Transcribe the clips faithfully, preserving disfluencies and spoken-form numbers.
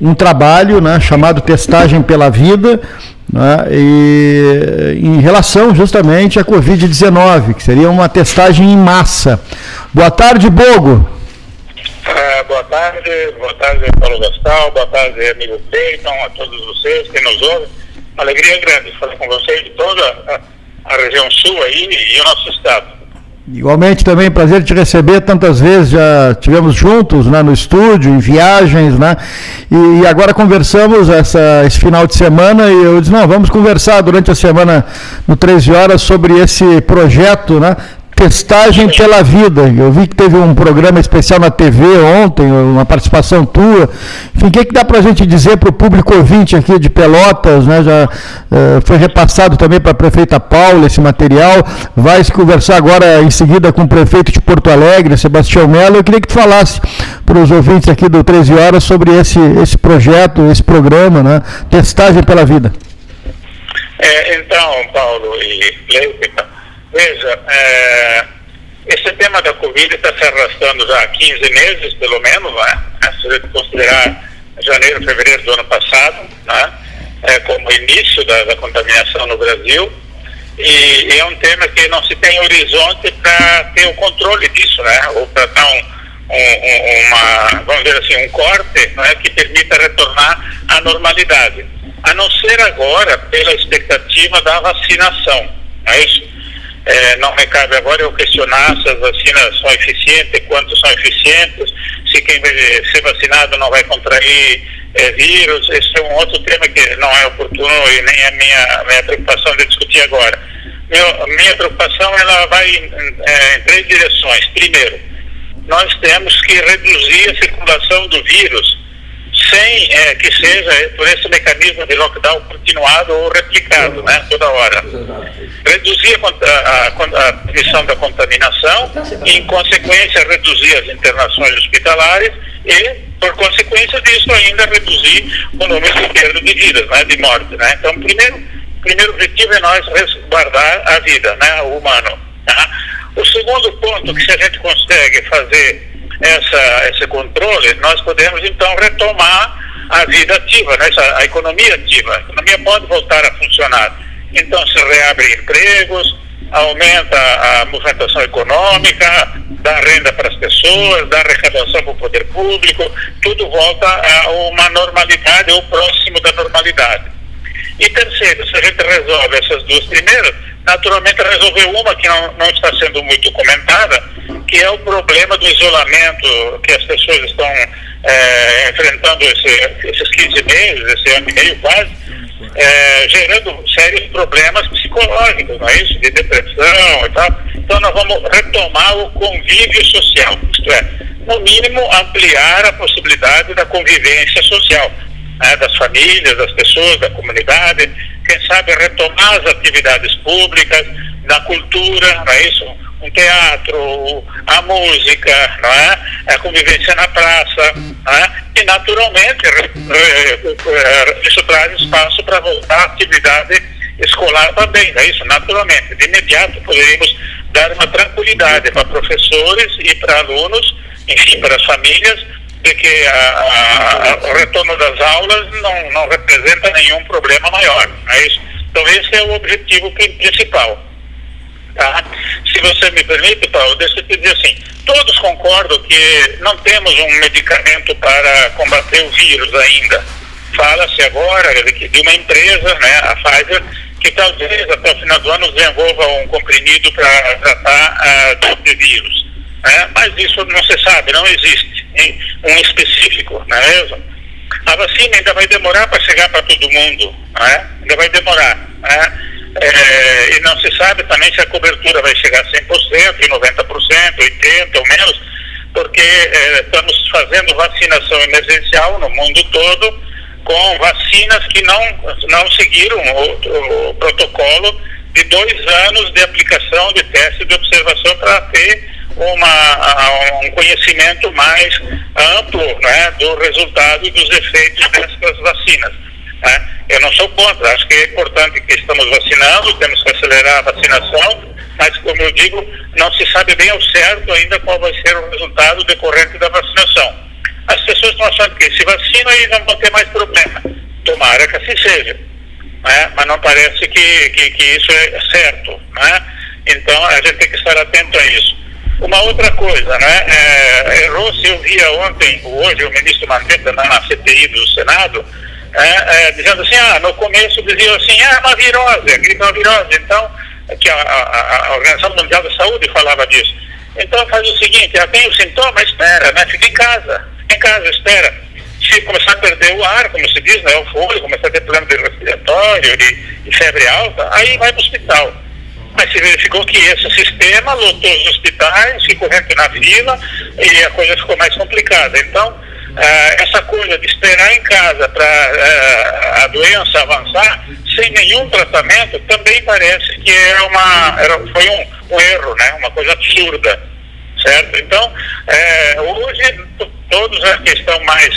um trabalho, né, chamado Testagem pela Vida, né, e, em relação justamente à covid dezenove, que seria uma testagem em massa. Boa tarde, Bogo. Ah, boa tarde, boa tarde, Paulo Gastal, boa tarde, amigo Cleiton, a todos vocês que nos ouvem. Uma alegria grande falar com vocês de toda a, a região sul aí e o nosso estado. Igualmente também, prazer te receber, tantas vezes já tivemos juntos, né, no estúdio, em viagens, né, e, e agora conversamos essa, esse final de semana, e eu disse, não, vamos conversar durante a semana no treze horas sobre esse projeto, né, Testagem pela Vida. Eu vi que teve um programa especial na T V ontem, uma participação tua. Enfim, o que, é que dá para a gente dizer para o público ouvinte aqui de Pelotas, né? Já uh, foi repassado também para a prefeita Paula esse material. Vai se conversar agora em seguida com o prefeito de Porto Alegre, Sebastião Mello. Eu queria que tu falasse para os ouvintes aqui do treze horas sobre esse, esse projeto, esse programa, né? Testagem pela Vida. É, então, Paulo e Cleiton, veja, é, esse tema da Covid está se arrastando já há quinze meses, pelo menos, né? Se a gente considerar janeiro, fevereiro do ano passado, né? É, como início da, da contaminação no Brasil, e, e é um tema que não se tem horizonte para ter o controle disso, né? Ou para dar um, um, uma, vamos dizer assim, um corte, né, que permita retornar à normalidade, a não ser agora pela expectativa da vacinação, não é isso? É, não me cabe agora eu questionar se as vacinas são eficientes, quanto são eficientes, se quem vai ser vacinado não vai contrair é, vírus. Esse é um outro tema que não é oportuno e nem é minha, minha preocupação de discutir agora. Meu, minha preocupação, ela vai em, é, em três direções. Primeiro, nós temos que reduzir a circulação do vírus sem é, que seja por esse mecanismo de lockdown continuado ou replicado, né, toda hora. Reduzir a condição da contaminação e, em consequência, reduzir as internações hospitalares e, por consequência disso, ainda reduzir o número de perda de vidas, né, de morte, né. Então, o primeiro, primeiro objetivo é nós resguardar a vida, né, o humano. Tá? O segundo ponto, que se a gente consegue fazer Essa, esse controle, nós podemos então retomar a vida ativa, né? Essa, a economia ativa. A economia pode voltar a funcionar. Então se reabrem empregos, aumenta a movimentação econômica, dá renda para as pessoas, dá arrecadação para o poder público, tudo volta a uma normalidade ou próximo da normalidade. E terceiro, se a gente resolve essas duas primeiras, naturalmente resolveu uma que não, não está sendo muito comentada, que é o problema do isolamento que as pessoas estão é, enfrentando esse, esses quinze meses, esse ano e meio quase, é, gerando sérios problemas psicológicos, não é isso? De depressão e tal. Então nós vamos retomar o convívio social, isto é, no mínimo ampliar a possibilidade da convivência social, né, das famílias, das pessoas, da comunidade, quem sabe retomar as atividades públicas, da cultura, não é isso? Um teatro, a música, não é? A convivência na praça, não é? E naturalmente isso traz espaço para voltar à atividade escolar também, não é isso? Naturalmente, de imediato poderíamos dar uma tranquilidade para professores e para alunos, enfim, para as famílias, de que a, a, a, o retorno das aulas não, não representa nenhum problema maior, não é isso? Então esse é o objetivo principal. Tá? Se você me permite, Paulo, deixa eu te dizer assim, todos concordam que não temos um medicamento para combater o vírus ainda. Fala-se agora de, de uma empresa, né, a Pfizer, que talvez até o final do ano desenvolva um comprimido para tratar uh, do vírus, né? Mas isso não se sabe, não existe, hein? Um específico, não é mesmo? A vacina ainda vai demorar para chegar para todo mundo, né? Ainda vai demorar, né? É, e não se sabe também se a cobertura vai chegar a cem por cento, noventa por cento, oitenta por cento ou menos, porque é, estamos fazendo vacinação emergencial no mundo todo com vacinas que não, não seguiram o, o protocolo de dois anos de aplicação de teste de observação para ter uma, um conhecimento mais amplo, né, do resultado e dos efeitos dessas vacinas, né? Eu não sou contra, acho que é importante que estamos vacinando, temos que acelerar a vacinação, mas como eu digo, não se sabe bem ao certo ainda qual vai ser o resultado decorrente da vacinação. As pessoas estão achando que se vacina e não vão ter mais problema. Tomara que assim seja, né? Mas não parece que, que, que isso é certo, né? Então a gente tem que estar atento a isso. Uma outra coisa, né? É, errou-se, eu via ontem, hoje, o ministro Mandetta na C P I do Senado, é, é, dizendo assim, ah, no começo diziam assim, ah, uma virose, a gripe é uma virose, então, que a, a, a Organização Mundial da Saúde falava disso. Então faz o seguinte, já tem o sintoma, espera, né? Fica em casa, fica em casa, espera. Se começar a perder o ar, como se diz, né? O fôlego, começar a ter problema de respiratório, de, de febre alta, aí vai para o hospital. Mas se verificou que esse sistema lotou os hospitais, ficou gente na fila e a coisa ficou mais complicada. Então, ah, essa coisa de esperar em casa para ah, a doença avançar sem nenhum tratamento também parece que era uma, era, foi um, um erro, né? Uma coisa absurda, certo? Então, eh, hoje todos já que estão mais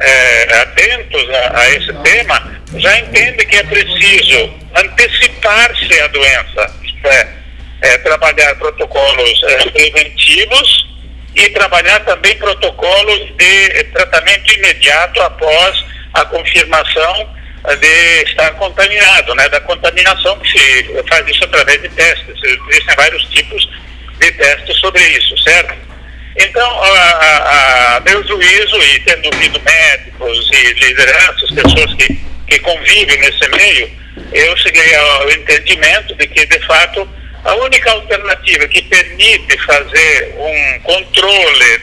eh, atentos a, a esse tema já entendem que é preciso antecipar-se à doença. É, é, trabalhar protocolos é, preventivos e trabalhar também protocolos de é, tratamento imediato após a confirmação é, de estar contaminado, né? Da contaminação, que se faz isso através de testes. Existem vários tipos de testes sobre isso, certo? Então, a, a, a meu juízo, e tendo ouvido médicos e lideranças, pessoas que, que convivem nesse meio, eu cheguei ao entendimento de que, de fato, a única alternativa que permite fazer um controle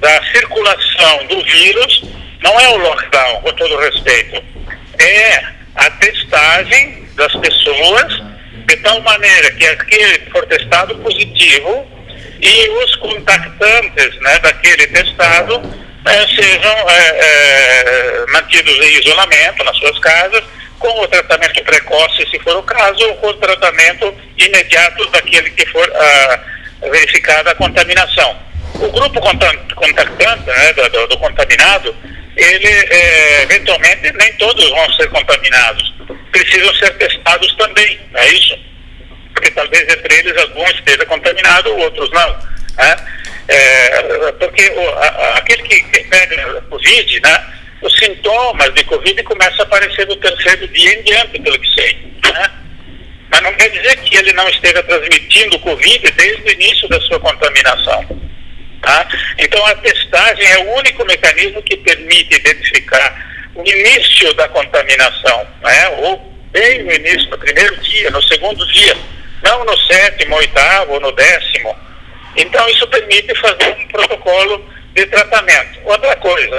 da circulação do vírus não é o lockdown, com todo respeito, é a testagem das pessoas de tal maneira que aquele que for testado positivo e os contactantes, né, daquele testado é, sejam é, é, mantidos em isolamento nas suas casas, com o tratamento precoce, se for o caso, ou com o tratamento imediato daquele que for ah, verificada a contaminação. O grupo contactante, né, do, do contaminado, ele, eh, eventualmente, nem todos vão ser contaminados. Precisam ser testados também, não é isso? Porque talvez entre eles alguns estejam contaminados, outros não, né? É, porque o, a, aquele que pega Covid, né, os sintomas de Covid começam a aparecer do terceiro dia em diante, pelo que sei, né? Mas não quer dizer que ele não esteja transmitindo Covid desde o início da sua contaminação, tá? Então a testagem é o único mecanismo que permite identificar o início da contaminação, né? Ou bem no início, no primeiro dia, no segundo dia, não no sétimo, oitavo, no décimo. Então isso permite fazer um protocolo de tratamento. Outra coisa,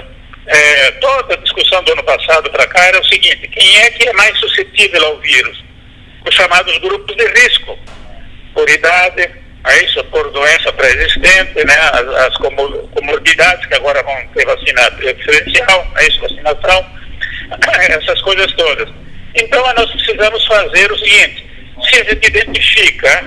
É, toda a discussão do ano passado para cá era o seguinte: quem é que é mais suscetível ao vírus? Os chamados grupos de risco, por idade, é isso, por doença pré-existente, né, as, as comorbidades que agora vão ter vacina preferencial, é isso, vacinação, essas coisas todas. Então nós precisamos fazer o seguinte: se a gente identifica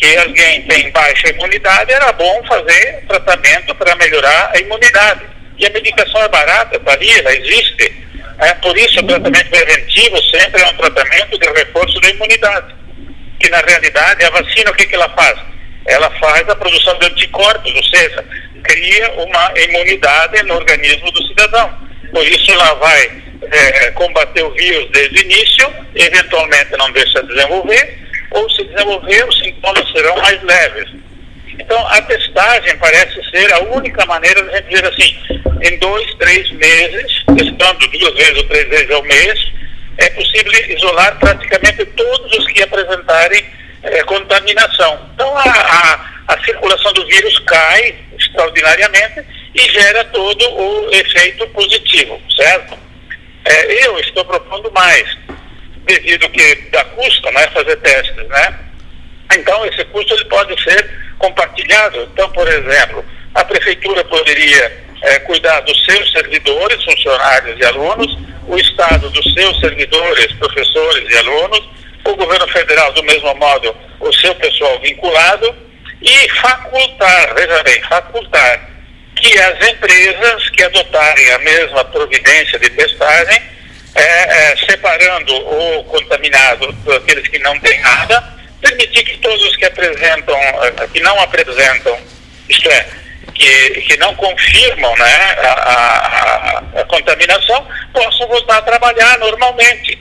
que alguém tem baixa imunidade, era bom fazer tratamento para melhorar a imunidade. E a medicação é barata, está ali, ela existe. É, por isso, o tratamento preventivo sempre é um tratamento de reforço da imunidade. Que, na realidade, a vacina, o que, que ela faz? Ela faz a produção de anticorpos, ou seja, cria uma imunidade no organismo do cidadão. Por isso, ela vai é, combater o vírus desde o início, eventualmente não deixa desenvolver, ou se desenvolver, os sintomas serão mais leves. Então, a testagem parece ser a única maneira de a gente dizer assim, em dois, três meses, testando duas vezes ou três vezes ao mês, é possível isolar praticamente todos os que apresentarem eh, contaminação. Então, a, a, a circulação do vírus cai extraordinariamente e gera todo o efeito positivo, certo? É, eu estou propondo mais, devido que dá custo, né, fazer testes, né? Então, esse custo ele pode ser compartilhado. Então, por exemplo, a prefeitura poderia eh, cuidar dos seus servidores, funcionários e alunos, o Estado dos seus servidores, professores e alunos, o governo federal, do mesmo modo, o seu pessoal vinculado, e facultar, veja bem, facultar que as empresas que adotarem a mesma providência de testagem, eh, eh, separando o contaminado daqueles que não têm nada, permitir que todos os que apresentam, que não apresentam, isto é, que, que não confirmam, né, a, a, a contaminação, possam voltar a trabalhar normalmente.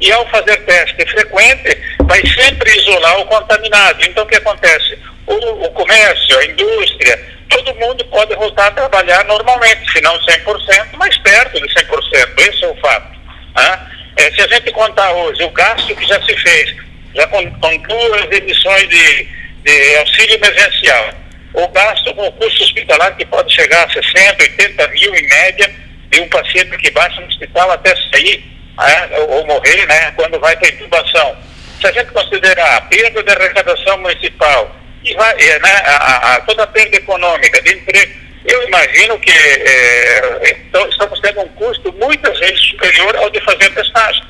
E ao fazer teste frequente, vai sempre isolar o contaminado. Então o que acontece? O, o comércio, a indústria, todo mundo pode voltar a trabalhar normalmente, se não cem por cento, mas perto de cem por cento. Esse é o fato. Né? É, se a gente contar hoje o gasto que já se fez, já com, com duas edições de, de auxílio emergencial, o gasto com o custo hospitalar que pode chegar a sessenta, oitenta mil em média, de um paciente que baixa no hospital até sair, né, ou, ou morrer, né, quando vai para a intubação. Se a gente considerar a perda da arrecadação municipal, e vai, né, a, a, toda a perda econômica de emprego, eu imagino que é, estamos tendo um custo muitas vezes superior ao de fazer testagem.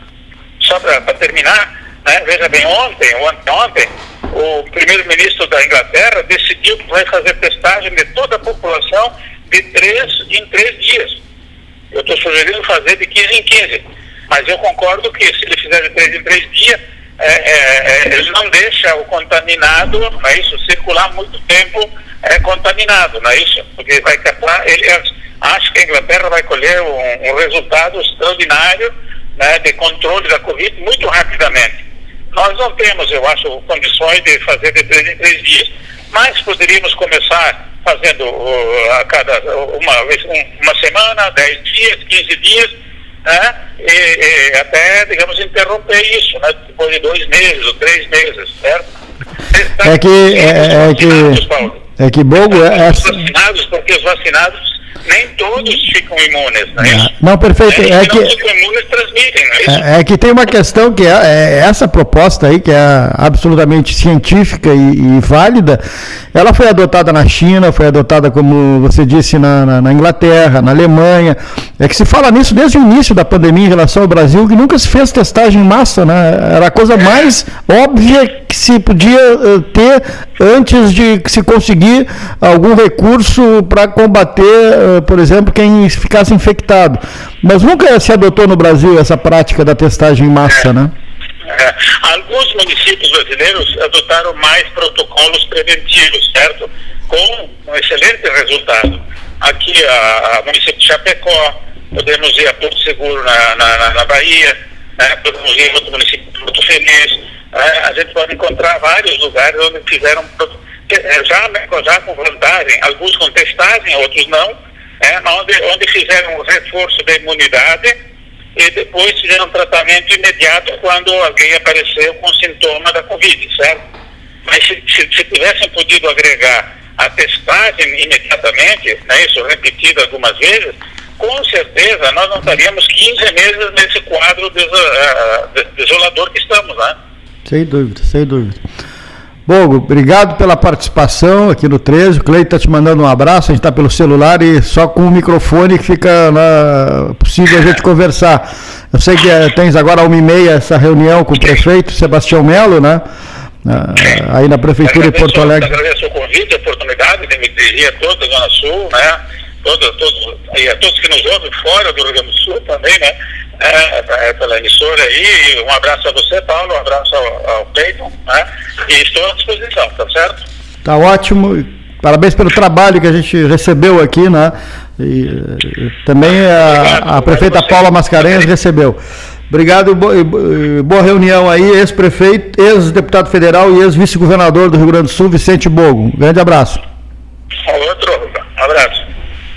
Só para terminar, né, veja bem, ontem ou anteontem, o primeiro-ministro da Inglaterra decidiu que vai fazer testagem de toda a população de três em três dias. Eu estou sugerindo fazer de quinze em quinze, mas eu concordo que se ele fizer de três em três dias, É, é, ele não deixa o contaminado, não é isso, circular muito tempo é, contaminado, não é isso? Porque vai captar, ele acho que a Inglaterra vai colher um, um resultado extraordinário, né, de controle da Covid muito rapidamente. Nós não temos, eu acho, condições de fazer de três em três dias, mas poderíamos começar fazendo uh, a cada uma, uma semana, dez dias, quinze dias. Né? E, e até, digamos, interromper isso, né? Depois de dois meses ou três meses, certo? É que é, é que Paulo. é que Bogo é, é... Os vacinados, porque os vacinados nem todos ficam imunes, não é isso? Não, perfeito. É, é que não ficam imunes, transmitem, não é isso? É, é que tem uma questão que é, é essa proposta aí, que é absolutamente científica e, e válida, ela foi adotada na China, foi adotada, como você disse, na, na, na Inglaterra, na Alemanha. É que se fala nisso desde o início da pandemia em relação ao Brasil, que nunca se fez testagem em massa, né? Era a coisa mais óbvia que se podia uh, ter antes de se conseguir algum recurso para combater, uh, por exemplo, quem ficasse infectado. Mas nunca se adotou no Brasil essa prática da testagem em massa, é, né? É. Alguns municípios brasileiros adotaram mais protocolos preventivos, certo? Com um excelente resultado. Aqui, a, a município de Chapecó, podemos ir a Porto Seguro na, na, na Bahia, né? Podemos ir a outro município, Porto Feliz, né? A gente pode encontrar vários lugares onde fizeram já, já com vantagem, alguns com testagem, outros não, né? onde, onde fizeram o reforço da imunidade e depois fizeram tratamento imediato quando alguém apareceu com sintoma da Covid, certo? Mas se, se, se tivessem podido agregar a testagem imediatamente, né, isso repetido algumas vezes, com certeza nós não estaríamos quinze meses nesse quadro desolador que estamos, né? Sem dúvida, sem dúvida. Bogo, obrigado pela participação aqui no treze. O Cleiton está te mandando um abraço. A gente está pelo celular e só com o microfone que fica na... possível a gente conversar. Eu sei que tens agora a uma e meia essa reunião com o prefeito Sebastião Mello, né? Ah, aí na prefeitura agradeço, de Porto Alegre. Agradeço o convite, a oportunidade de me dirigir a toda a Zona Sul, né? Todos, todos, e a todos que nos ouvem fora do Rio Grande do Sul também, né? É, pela emissora aí. E um abraço a você, Paulo, um abraço ao, ao Peyton, né? E estou à disposição, tá certo? Tá ótimo. Parabéns pelo trabalho que a gente recebeu aqui, né? E, e também a, obrigado, a prefeita Paula Mascarenhas recebeu. Obrigado e boa reunião aí, ex-prefeito, ex-deputado federal e ex-vice-governador do Rio Grande do Sul, Vicente Bogo. Um grande abraço. Outro abraço.